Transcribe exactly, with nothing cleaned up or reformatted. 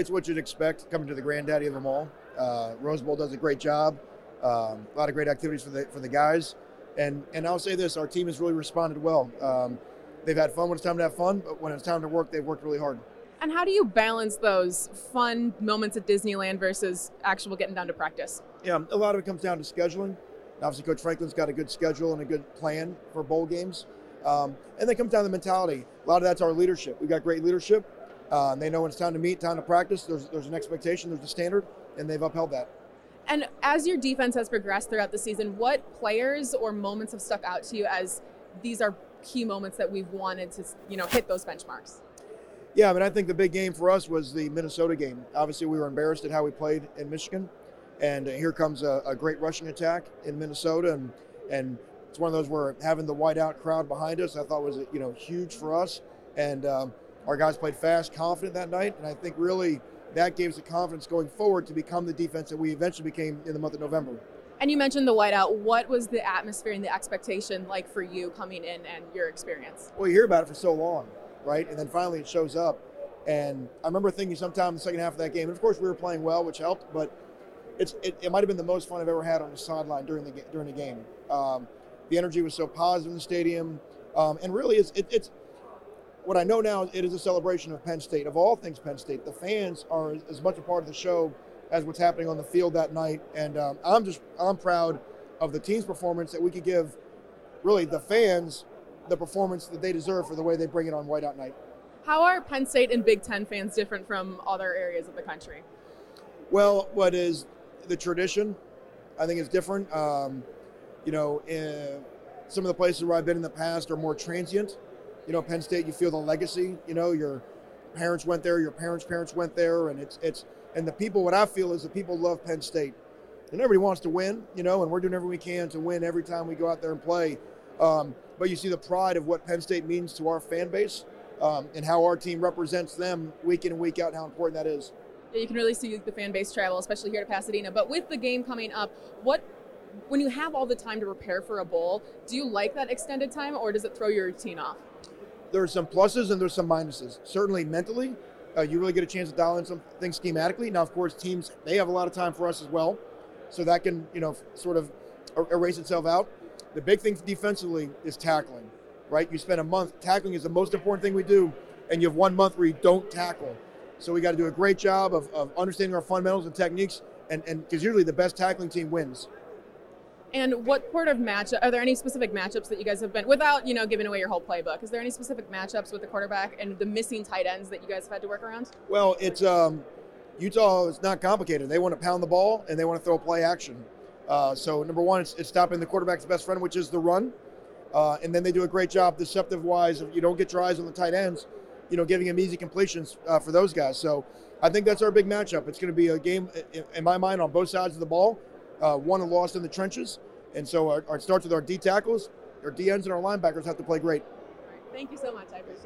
it's what you'd expect coming to the granddaddy of them all. Uh, Rose Bowl does a great job. Um, a lot of great activities for the for the guys. And and I'll say this, our team has really responded well. Um, they've had fun when it's time to have fun, but when it's time to work, they've worked really hard. And how do you balance those fun moments at Disneyland versus actual getting down to practice? Yeah, a lot of it comes down to scheduling. Obviously, Coach Franklin's got a good schedule and a good plan for bowl games. Um, and then comes down to the mentality. A lot of that's our leadership. We've got great leadership. Uh, they know when it's time to meet, time to practice. There's, there's an expectation, there's a standard, and they've upheld that. And as your defense has progressed throughout the season, what players or moments have stuck out to you as these are key moments that we've wanted to, you know, hit those benchmarks? Yeah, I mean, I think the big game for us was the Minnesota game. Obviously, we were embarrassed at how we played in Michigan, and here comes a, a great rushing attack in Minnesota, and and it's one of those where having the whiteout crowd behind us, I thought was, you know, huge for us, and um, our guys played fast, confident that night, and I think really that gave us the confidence going forward to become the defense that we eventually became in the month of November. And you mentioned the whiteout. What was the atmosphere and the expectation like for you coming in and your experience? Well, you hear about it for so long, right? And then finally it shows up. And I remember thinking sometime in the second half of that game, and of course we were playing well, which helped, but it's, it, it might have been the most fun I've ever had on the sideline during the during the game. Um, the energy was so positive in the stadium. Um, and really, it's, it, it's what I know now, it is a celebration of Penn State, of all things Penn State. The fans are as much a part of the show as what's happening on the field that night. And um, I'm just, I'm proud of the team's performance that we could give, really, the fans the performance that they deserve for the way they bring it on whiteout night. How are Penn State and Big Ten fans different from other areas of the country? Well, what is the tradition, I think, is different. Um, you know, in some of the places where I've been in the past are more transient. You know, Penn State, you feel the legacy. You know, your parents went there, your parents' parents went there, and it's it's and the people. What I feel is the people love Penn State, and everybody wants to win. You know, and we're doing everything we can to win every time we go out there and play. Um, but you see the pride of what Penn State means to our fan base um, and how our team represents them week in and week out and how important that is. Yeah, you can really see the fan base travel, especially here to Pasadena. But with the game coming up, what when you have all the time to prepare for a bowl, do you like that extended time or does it throw your routine off? There are some pluses and there's some minuses. Certainly mentally, uh, you really get a chance to dial in some things schematically. Now, of course, teams, they have a lot of time for us as well. So that can, you know, sort of erase itself out. The big thing defensively is tackling, right? You spend a month, tackling is the most important thing we do, and you have one month where you don't tackle. So we got to do a great job of, of understanding our fundamentals and techniques, and because usually the best tackling team wins. And what part of matchup, are there any specific matchups that you guys have been, without, you know, giving away your whole playbook, is there any specific matchups with the quarterback and the missing tight ends that you guys have had to work around? Well, it's, um, Utah is not complicated. They want to pound the ball, and they want to throw play action. Uh, so number one, it's, it's stopping the quarterback's best friend, which is the run. Uh, and then they do a great job deceptive-wise. If you don't get your eyes on the tight ends, you know, giving them easy completions uh, for those guys. So I think that's our big matchup. It's going to be a game, in my mind, on both sides of the ball, uh, won and lost in the trenches. And so our, our, it starts with our D tackles, our D ends, and our linebackers have to play great. All right. Thank you so much. I appreciate it.